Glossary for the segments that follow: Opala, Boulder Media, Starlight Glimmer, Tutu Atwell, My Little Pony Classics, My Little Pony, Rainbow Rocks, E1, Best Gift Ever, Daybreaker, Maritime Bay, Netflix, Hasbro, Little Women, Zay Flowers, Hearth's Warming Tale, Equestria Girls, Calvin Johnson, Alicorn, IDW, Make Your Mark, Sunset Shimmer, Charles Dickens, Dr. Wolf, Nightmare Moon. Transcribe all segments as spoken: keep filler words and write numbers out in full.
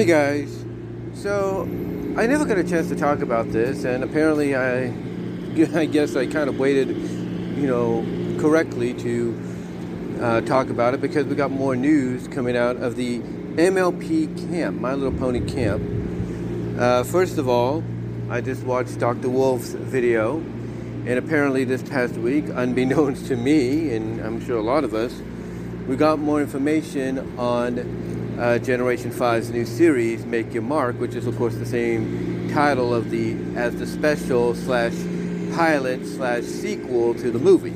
Hey guys, so I never got a chance to talk about this, and apparently I, I guess I kind of waited, you know, correctly to uh, talk about it because we got more news coming out of the M L P camp, My Little Pony camp. Uh, first of all, I just watched Doctor Wolf's video, and apparently this past week, unbeknownst to me, and I'm sure a lot of us, we got more information on Uh, Generation five's new series, Make Your Mark, which is of course the same title of the as the special slash pilot slash sequel to the movie.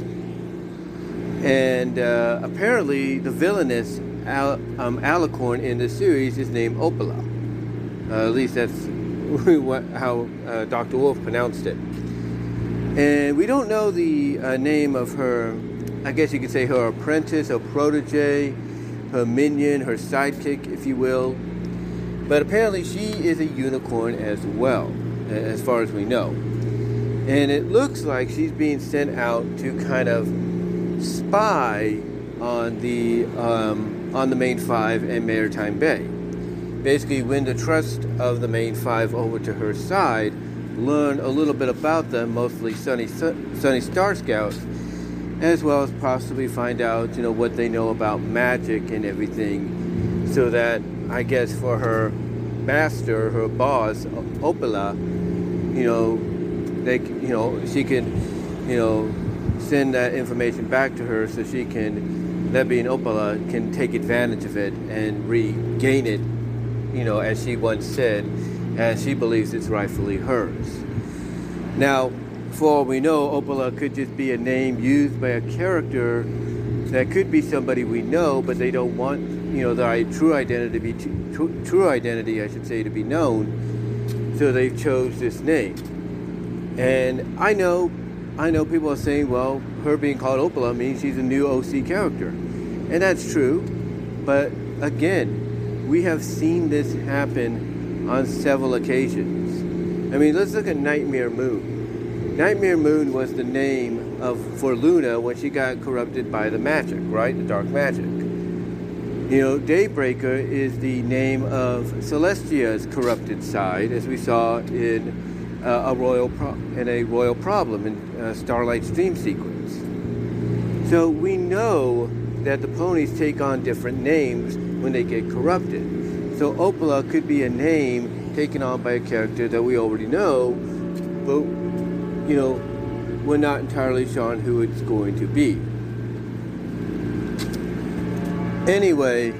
And uh, apparently the villainous Al- um, Alicorn in this series is named Opala. Uh, at least that's what, how uh, Doctor Wolf pronounced it. And we don't know the uh, name of her, I guess you could say her apprentice or protege, her minion, her sidekick, if you will. But apparently she is a unicorn as well, as far as we know. And it looks like she's being sent out to kind of spy on the um, on the main five and Maritime Bay. Basically win the trust of the main five over to her side, learn a little bit about them, mostly Sunny, Sunny Starscout, as well as possibly find out, you know, what they know about magic and everything, so that, I guess, for her master, her boss, Opala, you know, they, you know, she can, you know, send that information back to her so she can, that being Opala, can take advantage of it and regain it, you know, as she once said, as she believes it's rightfully hers. Now, for all we know, Opala could just be a name used by a character that could be somebody we know, but they don't want, you know, their true identity to be t- true identity, I should say, to be known. So they chose this name, and I know, I know people are saying, well, her being called Opala means she's a new O C character, and that's true. But again, we have seen this happen on several occasions. I mean, let's look at Nightmare Moon. Nightmare Moon was the name of for Luna when she got corrupted by the magic, right? The dark magic. You know, Daybreaker is the name of Celestia's corrupted side, as we saw in uh, a royal pro- in a royal problem in uh, Starlight's dream sequence. So we know that the ponies take on different names when they get corrupted. So Opala could be a name taken on by a character that we already know, but you know, we're not entirely sure on who it's going to be. Anyway,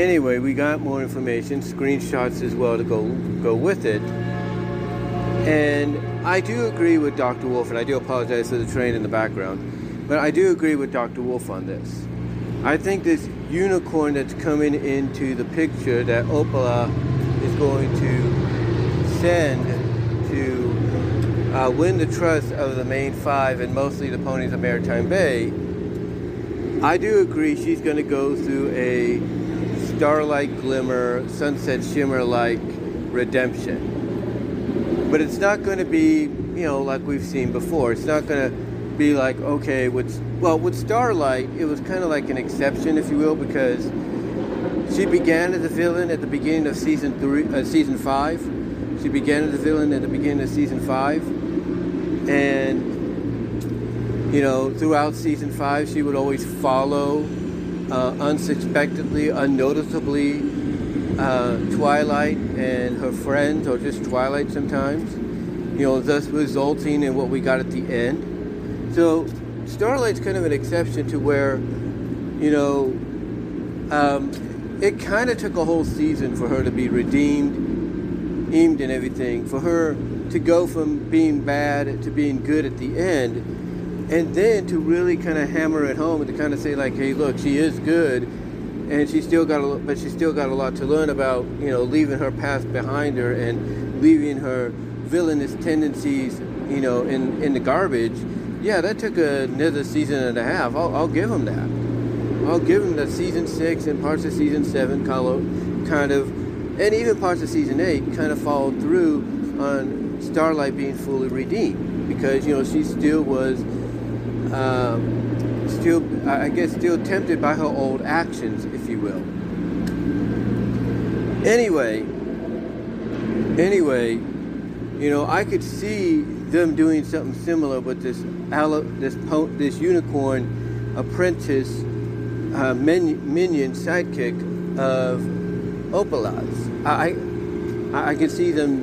anyway, we got more information, screenshots as well to go go with it. And I do agree with Doctor Wolf, and I do apologize for the train in the background, but I do agree with Doctor Wolf on this. I think this unicorn that's coming into the picture that Opala is going to send to uh, win the trust of the main five and mostly the ponies of Maritime Bay, I do agree she's going to go through a Starlight Glimmer, Sunset Shimmer-like redemption. But it's not going to be, you know, like we've seen before. It's not going to be like, okay, with, well, with Starlight, it was kind of like an exception, if you will, because she began as a villain at the beginning of season three, uh, season five. She began as a villain at the beginning of season five, and you know, throughout season five, she would always follow uh, unsuspectedly, unnoticeably uh, Twilight and her friends, or just Twilight sometimes. You know, thus resulting in what we got at the end. So Starlight's kind of an exception to where, you know, um, it kind of took a whole season for her to be redeemed. Aimed and everything, for her to go from being bad to being good at the end, and then to really kind of hammer it home and to kind of say like, hey, look, she is good, and she still got a, but she still got a lot to learn about, you know, leaving her past behind her and leaving her villainous tendencies, you know, in, in the garbage. Yeah, that took another season and a half. I'll, I'll give them that. I'll give them that season six and parts of season seven kind of. And even parts of season eight kind of followed through on Starlight being fully redeemed, because you know she still was, um, still I guess, still tempted by her old actions, if you will. Anyway, anyway, you know, I could see them doing something similar with this this this unicorn apprentice uh, min, minion sidekick of Opala's. I, I I could see them,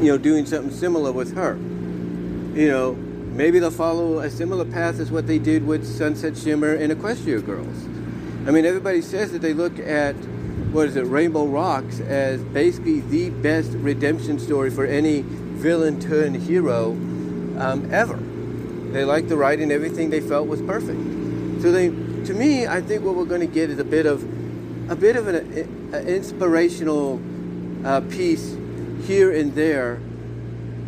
you know, doing something similar with her. You know, maybe they'll follow a similar path as what they did with Sunset Shimmer and Equestria Girls. I mean, everybody says that they look at, what is it, Rainbow Rocks as basically the best redemption story for any villain turned hero um, ever. They liked the writing, everything they felt was perfect. So they, to me, I think what we're going to get is a bit of a bit of an, an inspirational uh, piece here and there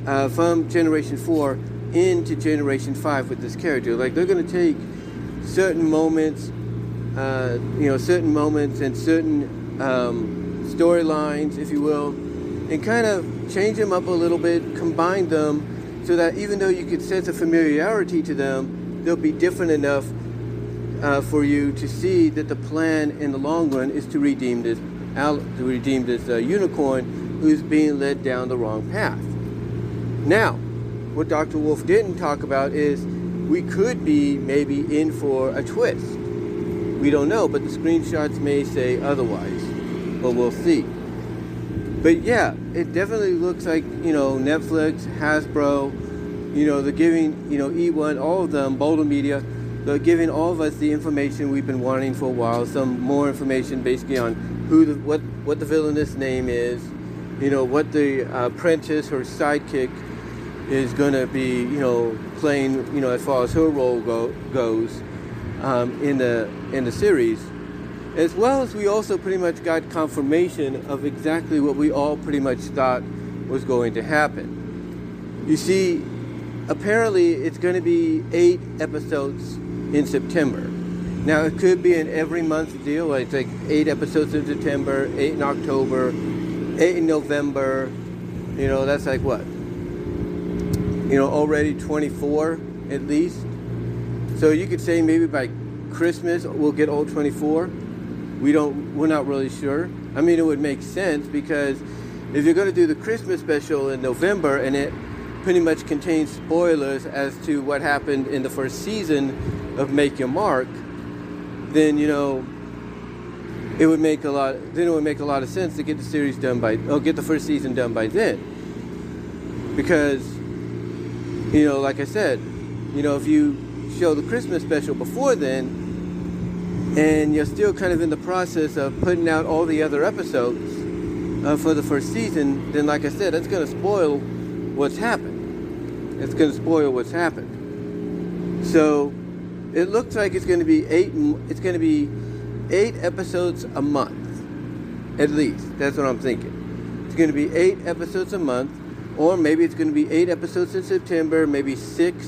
uh, from Generation Four into Generation Five with this character. Like they're going to take certain moments, uh, you know, certain moments and certain um, storylines, if you will, and kind of change them up a little bit, combine them, so that even though you could sense a familiarity to them, they'll be different enough uh, for you to see that the plan in the long run is to redeem this, to redeem this uh, unicorn who's being led down the wrong path. Now, what Doctor Wolf didn't talk about is we could be maybe in for a twist. We don't know, but the screenshots may say otherwise, but we'll see. But yeah, it definitely looks like, you know, Netflix, Hasbro, you know, they're giving, you know, E one, all of them, Boulder Media, they're giving all of us the information we've been wanting for a while, some more information basically on who the, what, what the villainous name is, you know, what the uh, apprentice, her sidekick, is going to be, you know, playing, you know, as far as her role go, goes um, in the in the series. As well as we also pretty much got confirmation of exactly what we all pretty much thought was going to happen. You see, apparently it's going to be eight episodes in September. Now, it could be an every month deal. It's like eight episodes in September, eight in October, eight in November, you know, that's like what? You know, already twenty-four at least. So you could say maybe by Christmas we'll get all twenty-four. We don't, we're not really sure. I mean, it would make sense because if you're going to do the Christmas special in November and it pretty much contains spoilers as to what happened in the first season of Make Your Mark, then, you know, It would make a lot. Then it would make a lot of sense to get the series done by, or get the first season done by then, because, you know, like I said, you know, if you show the Christmas special before then, and you're still kind of in the process of putting out all the other episodes uh, for the first season, then, like I said, that's going to spoil what's happened. It's going to spoil what's happened. So, it looks like it's going to be eight. It's going to be. Eight episodes a month, at least. That's what I'm thinking. It's going to be eight episodes a month, or maybe it's going to be eight episodes in September, maybe six,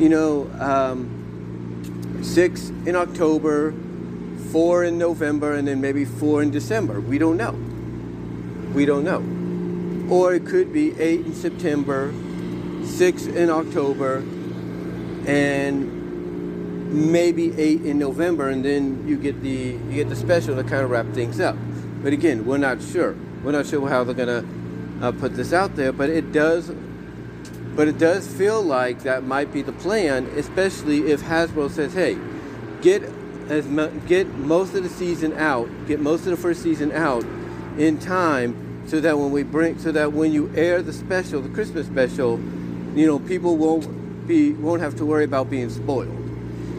you know, um, six in October, four in November, and then maybe four in December. We don't know. We don't know. Or it could be eight in September, six in October, and maybe eight in November, and then you get the you get the special to kind of wrap things up. But again, we're not sure. We're not sure how they're gonna uh, put this out there. But it does, but it does feel like that might be the plan, especially if Hasbro says, "Hey, get as mo- get most of the season out, get most of the first season out in time, so that when we bring, so that when you air the special, the Christmas special, you know, people won't be won't have to worry about being spoiled."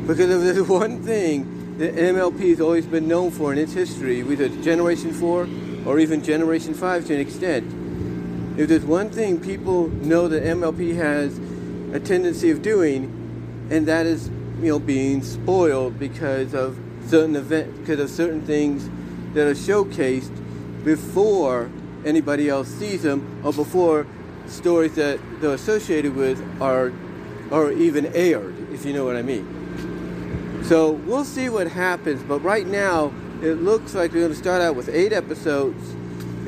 Because if there's one thing that M L P has always been known for in its history, whether it's Generation four or even Generation five to an extent, if there's one thing people know that M L P has a tendency of doing, and that is, you know, being spoiled because of certain event, because of certain things that are showcased before anybody else sees them, or before stories that they're associated with are, are even aired, if you know what I mean. So we'll see what happens, but right now it looks like we're going to start out with eight episodes,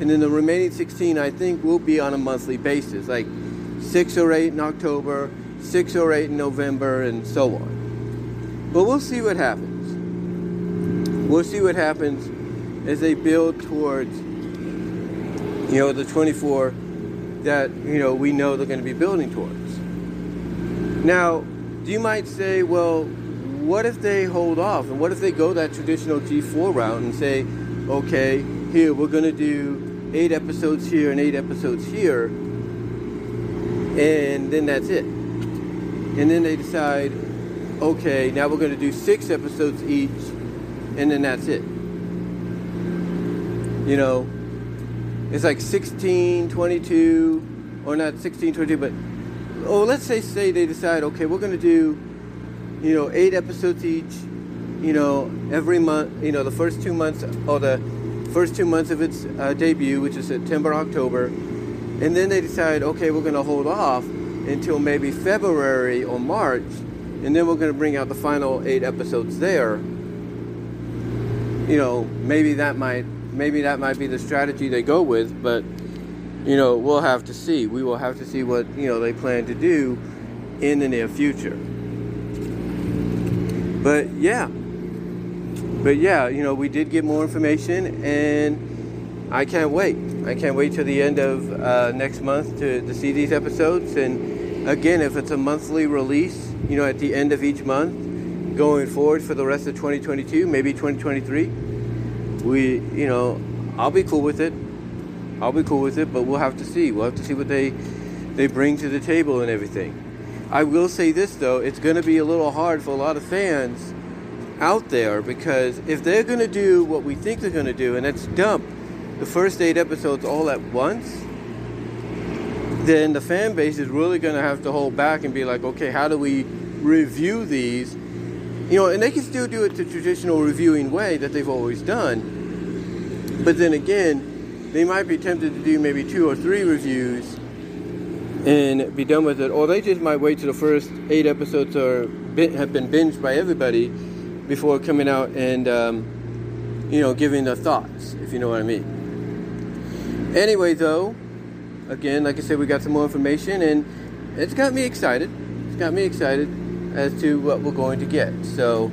and then the remaining sixteen I think will be on a monthly basis, like six or eight in October, six or eight in November, and so on. But we'll see what happens. we'll see what happens as they build towards, you know, the twenty-four that, you know, we know they're going to be building towards. Now, you might say, well, what if they hold off? And what if they go that traditional G four route and say, okay, here, we're going to do eight episodes here and eight episodes here, and then that's it. And then they decide, okay, now we're going to do six episodes each, and then that's it. You know, it's like sixteen, twenty-two, or not sixteen, twenty-two, but, oh, let's say, say they decide, okay, we're going to do, you know, eight episodes each, you know, every month, you know, the first two months, or the first two months of its uh, debut, which is September, October, and then they decide, okay, we're going to hold off until maybe February or March, and then we're going to bring out the final eight episodes there. You know, maybe that might, maybe that might be the strategy they go with, but, you know, we'll have to see. We will have to see what, you know, they plan to do in the near future. But, yeah. But, yeah, you know, we did get more information, and I can't wait. I can't wait till the end of uh, next month to, to see these episodes. And, again, if it's a monthly release, you know, at the end of each month, going forward for the rest of twenty twenty-two, maybe twenty twenty-three, we, you know, I'll be cool with it. I'll be cool with it, but we'll have to see. We'll have to see what they they bring to the table and everything. I will say this, though. It's going to be a little hard for a lot of fans out there, because if they're going to do what we think they're going to do, and that's dump the first eight episodes all at once, then the fan base is really going to have to hold back and be like, okay, how do we review these? You know, and they can still do it the traditional reviewing way that they've always done. But then again, they might be tempted to do maybe two or three reviews and be done with it. Or they just might wait till the first eight episodes are have been binged by everybody before coming out and, um, you know, giving their thoughts, if you know what I mean. Anyway, though, again, like I said, we got some more information, and it's got me excited. It's got me excited as to what we're going to get. So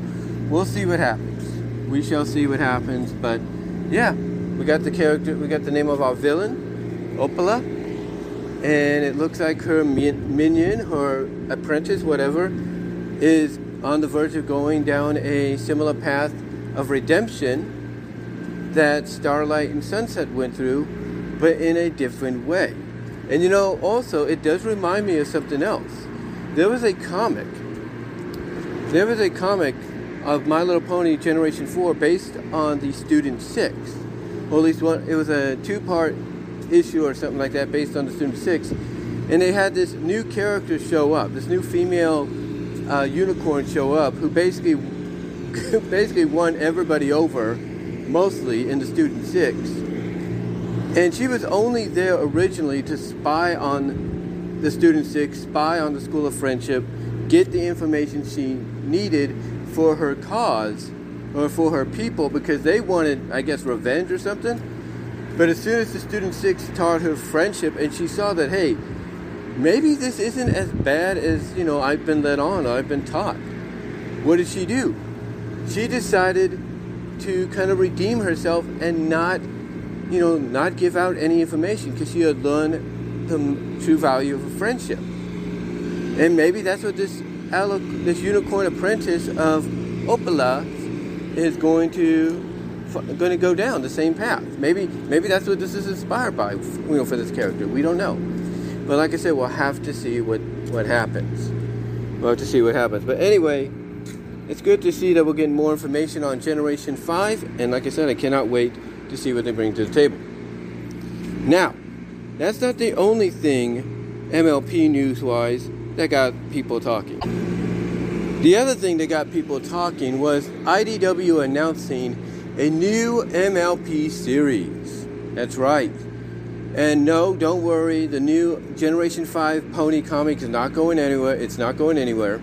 we'll see what happens. We shall see what happens, but, yeah. We got the character, we got the name of our villain, Opala, and it looks like her minion, her apprentice, whatever, is on the verge of going down a similar path of redemption that Starlight and Sunset went through, but in a different way. And you know, also, it does remind me of something else. There was a comic, there was a comic of My Little Pony Generation four based on the Student Six. Or at least one, it was a two-part issue or something like that based on the Student Six. And they had this new character show up, this new female uh, unicorn show up, who basically basically won everybody over, mostly in the Student Six. And she was only there originally to spy on the Student Six, spy on the School of Friendship, get the information she needed for her cause, or for her people, because they wanted, I guess, revenge or something. But as soon as the Student Six taught her friendship, and she saw that, hey, maybe this isn't as bad as, you know, I've been led on, or I've been taught. What did she do? She decided to kind of redeem herself and not, you know, not give out any information, because she had learned the true value of a friendship. And maybe that's what this, this unicorn apprentice of Opala is going to going to go down the same path. Maybe maybe that's what this is inspired by, you know, for this character. We don't know. But like I said, we'll have to see what, what happens. We'll have to see what happens. But anyway, it's good to see that we're getting more information on Generation five. And like I said, I cannot wait to see what they bring to the table. Now, that's not the only thing M L P news-wise that got people talking. The other thing that got people talking was I D W announcing a new M L P series. That's right. And no, don't worry, the new Generation five Pony comic is not going anywhere. It's not going anywhere.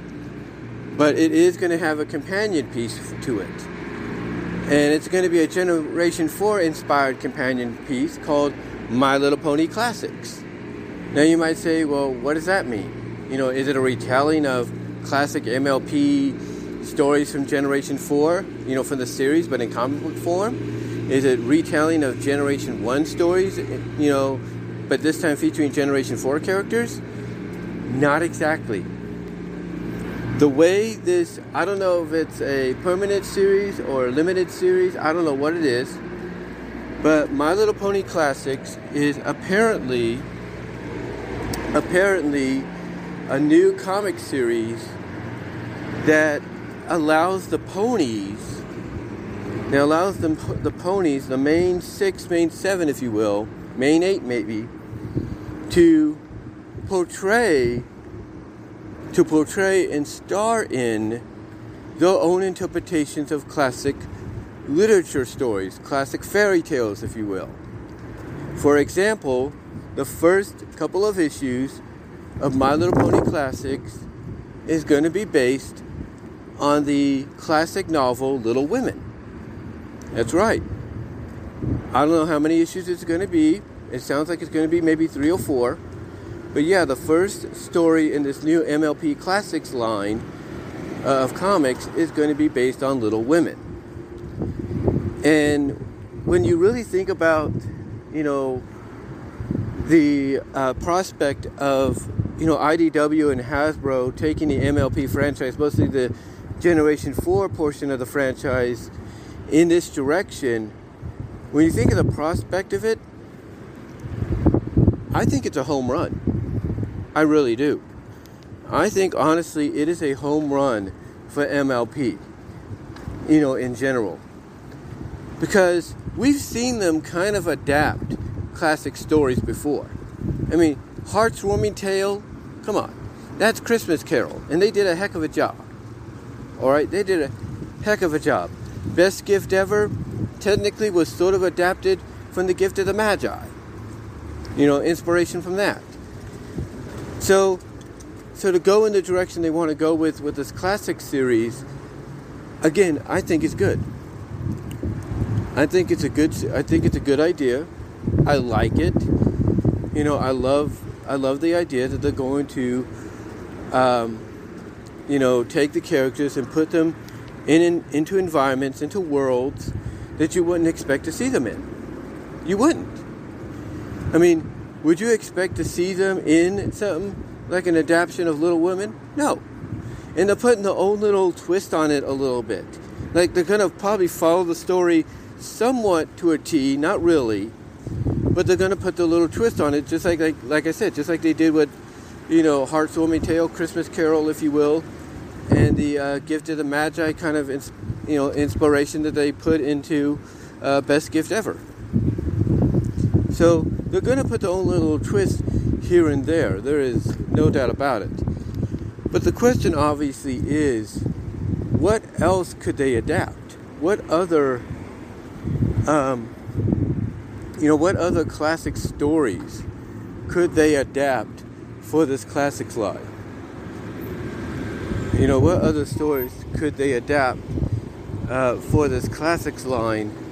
But it is going to have a companion piece to it. And it's going to be a Generation four inspired companion piece called My Little Pony Classics. Now you might say, well, what does that mean? You know, is it a retelling of classic M L P stories from Generation four, you know, from the series, but in comic book form. Is it retelling of Generation one stories, you know, but this time featuring Generation four characters? Not exactly. The way this, I don't know if it's a permanent series or a limited series, I don't know what it is, but My Little Pony Classics is apparently, apparently a new comic series that allows the ponies, that allows the, the ponies, the main six, main seven, if you will, main eight maybe, to portray to portray and star in their own interpretations of classic literature stories, classic fairy tales, if you will. For example, the first couple of issues of My Little Pony Classics is going to be based on the classic novel Little Women. That's right. I don't know how many issues it's going to be. It sounds like it's going to be maybe three or four. But yeah, the first story in this new M L P Classics line uh, of comics is going to be based on Little Women. And when you really think about, you know, the uh, prospect of, you know, I D W and Hasbro taking the M L P franchise, mostly the Generation four portion of the franchise, in this direction, when you think of the prospect of it, I think it's a home run. I really do. I think, honestly, it is a home run for M L P, you know, in general. Because we've seen them kind of adapt classic stories before. I mean, Hearth's Warming Tale, come on. That's Christmas Carol, and they did a heck of a job. All right, they did a heck of a job. Best Gift Ever, technically, was sort of adapted from The Gift of the Magi. You know, inspiration from that. So, so to go in the direction they want to go with with this classic series, again, I think it's good. I think it's a good. I think it's a good idea. I like it. You know, I love. I love the idea that they're going to, um, you know, take the characters and put them in, in into environments, into worlds that you wouldn't expect to see them in. You wouldn't. I mean, would you expect to see them in something like an adaptation of Little Women? No. And they're putting their own little twist on it a little bit. Like, they're going to probably follow the story somewhat to a T, not really, but they're going to put their little twist on it, just like, like like I said, just like they did with, you know, Heart's Warming Tale, Christmas Carol, if you will, and the uh, Gift of the Magi kind of, ins- you know, inspiration that they put into uh, Best Gift Ever. So they're going to put their own little twist here and there. There is no doubt about it. But the question obviously is, what else could they adapt? What other, um, you know, what other classic stories could they adapt for this classics line? You know, what other stories could they adapt uh, for this classics line?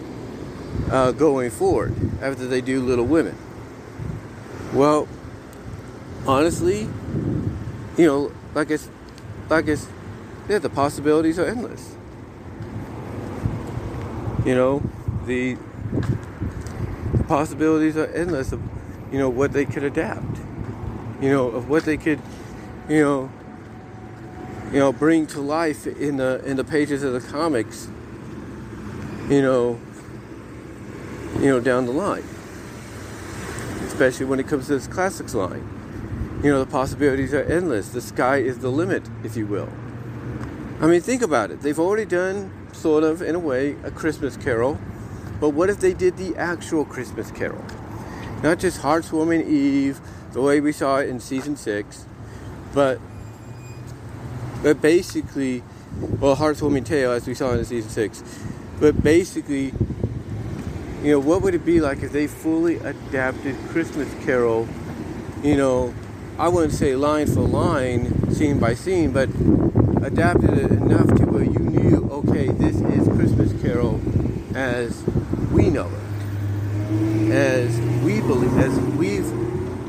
Uh, going forward after they do Little Women? Well, honestly, you know, like I, like I, yeah, the possibilities are endless. You know, the, the possibilities are endless of, you know, what they could adapt. You know, of what they could, you know, you know, bring to life in the in the pages of the comics. You know. You know, down the line, especially when it comes to this classics line, you know, the possibilities are endless. The sky is the limit, if you will. I mean, think about it. They've already done, sort of, in a way, a Christmas Carol, but what if they did the actual Christmas Carol? Not just Heartwarming Eve, the way we saw it in season six, but but basically, well, Heartwarming Tale, as we saw in season six, but basically. You know, what would it be like if they fully adapted Christmas Carol, you know, I wouldn't say line for line, scene by scene, but adapted it enough to where you knew, okay, this is Christmas Carol as we know it, as we believe, as we've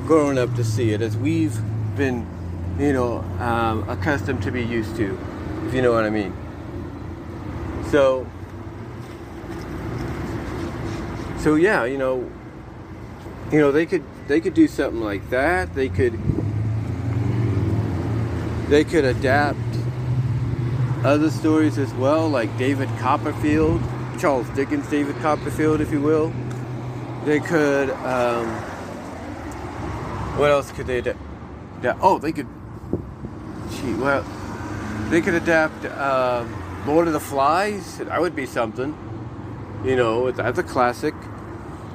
grown up to see it, as we've been, you know, um, accustomed to be used to, if you know what I mean. So, so yeah, you know, you know, they could, they could do something like that. They could, they could adapt other stories as well, like David Copperfield, Charles Dickens' David Copperfield, if you will. They could, um, what else could they adapt? Oh, they could, gee, well, they could adapt, um, Lord of the Flies. That would be something. You know, that's a classic.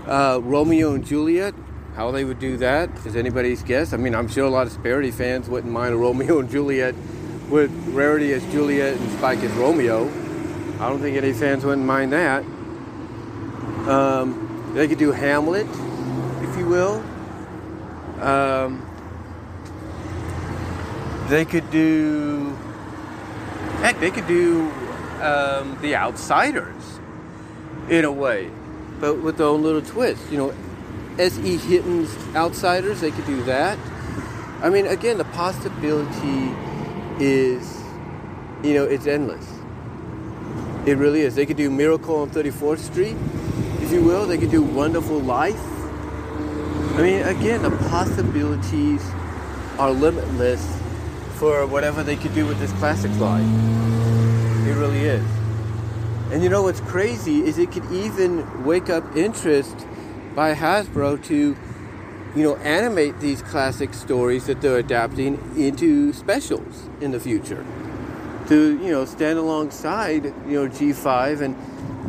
Uh, Romeo and Juliet. How they would do that is anybody's guess. I mean, I'm sure a lot of Sparity fans wouldn't mind a Romeo and Juliet with Rarity as Juliet and Spike as Romeo. I don't think any fans wouldn't mind that. Um, they could do Hamlet, if you will. Um, they could do... Heck, they could do um, The Outsiders, in a way, but with their own little twist. You know, S E Hinton's Outsiders, they could do that. I mean, again, the possibility is, you know, it's endless. It really is. They could do Miracle on thirty-fourth street, if you will. They could do Wonderful Life. I mean, again, the possibilities are limitless for whatever they could do with this classic line. It really is. And you know what's crazy is it could even wake up interest by Hasbro to, you know, animate these classic stories that they're adapting into specials in the future. To, you know, stand alongside, you know, G five and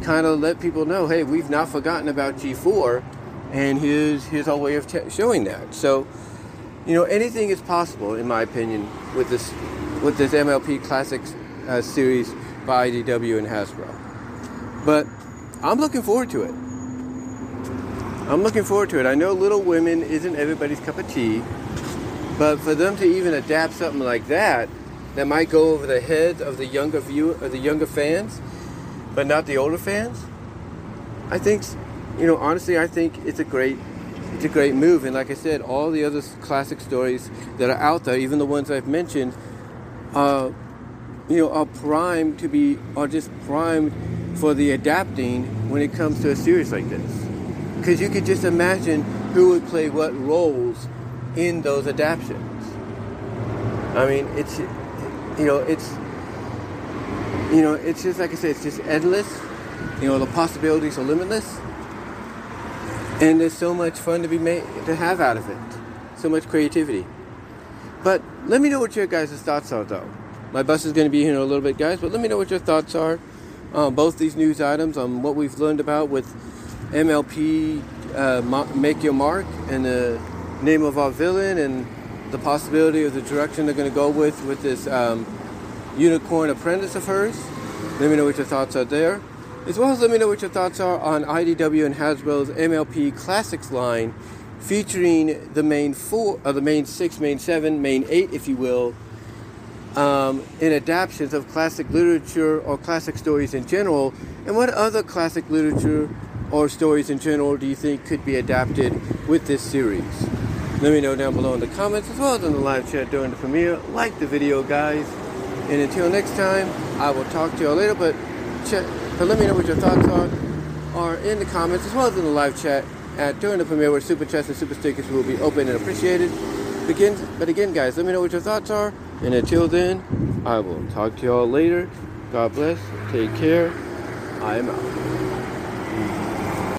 kind of let people know, hey, we've not forgotten about G four, and here's, here's our way of t- showing that. So, you know, anything is possible, in my opinion, with this with this M L P Classics uh, series by I D W and Hasbro. But I'm looking forward to it. I'm looking forward to it. I know Little Women isn't everybody's cup of tea, but for them to even adapt something like that, that might go over the heads of the younger view of the younger fans, but not the older fans, I think, you know, honestly, I think it's a great. It's a great move, and like I said, all the other classic stories that are out there, even the ones I've mentioned, uh, you know, are primed to be, are just primed for the adapting when it comes to a series like this. Because you could just imagine who would play what roles in those adaptions. I mean, it's, you know, it's, you know, it's just like I said, it's just endless. You know, the possibilities are limitless. And there's so much fun to be made, to have out of it. So much creativity. But let me know what your guys' thoughts are, though. My bus is going to be here in a little bit, guys. But let me know what your thoughts are on both these news items, on what we've learned about with M L P, uh, Make Your Mark, and the name of our villain, and the possibility of the direction they're going to go with with this um, unicorn apprentice of hers. Let me know what your thoughts are there. As well as let me know what your thoughts are on I D W and Hasbro's M L P Classics line, featuring the main four, or the main six, main seven, main eight, if you will, um, in adaptions of classic literature or classic stories in general. And what other classic literature or stories in general do you think could be adapted with this series? Let me know down below in the comments, as well as in the live chat during the premiere. Like the video, guys. And until next time, I will talk to you all later, but check... But let me know what your thoughts are, are in the comments, as well as in the live chat at during the premiere, where super chats and super stickers will be open and appreciated. Begins, but again, guys, let me know what your thoughts are. And until then, I will talk to y'all later. God bless. Take care. I am out.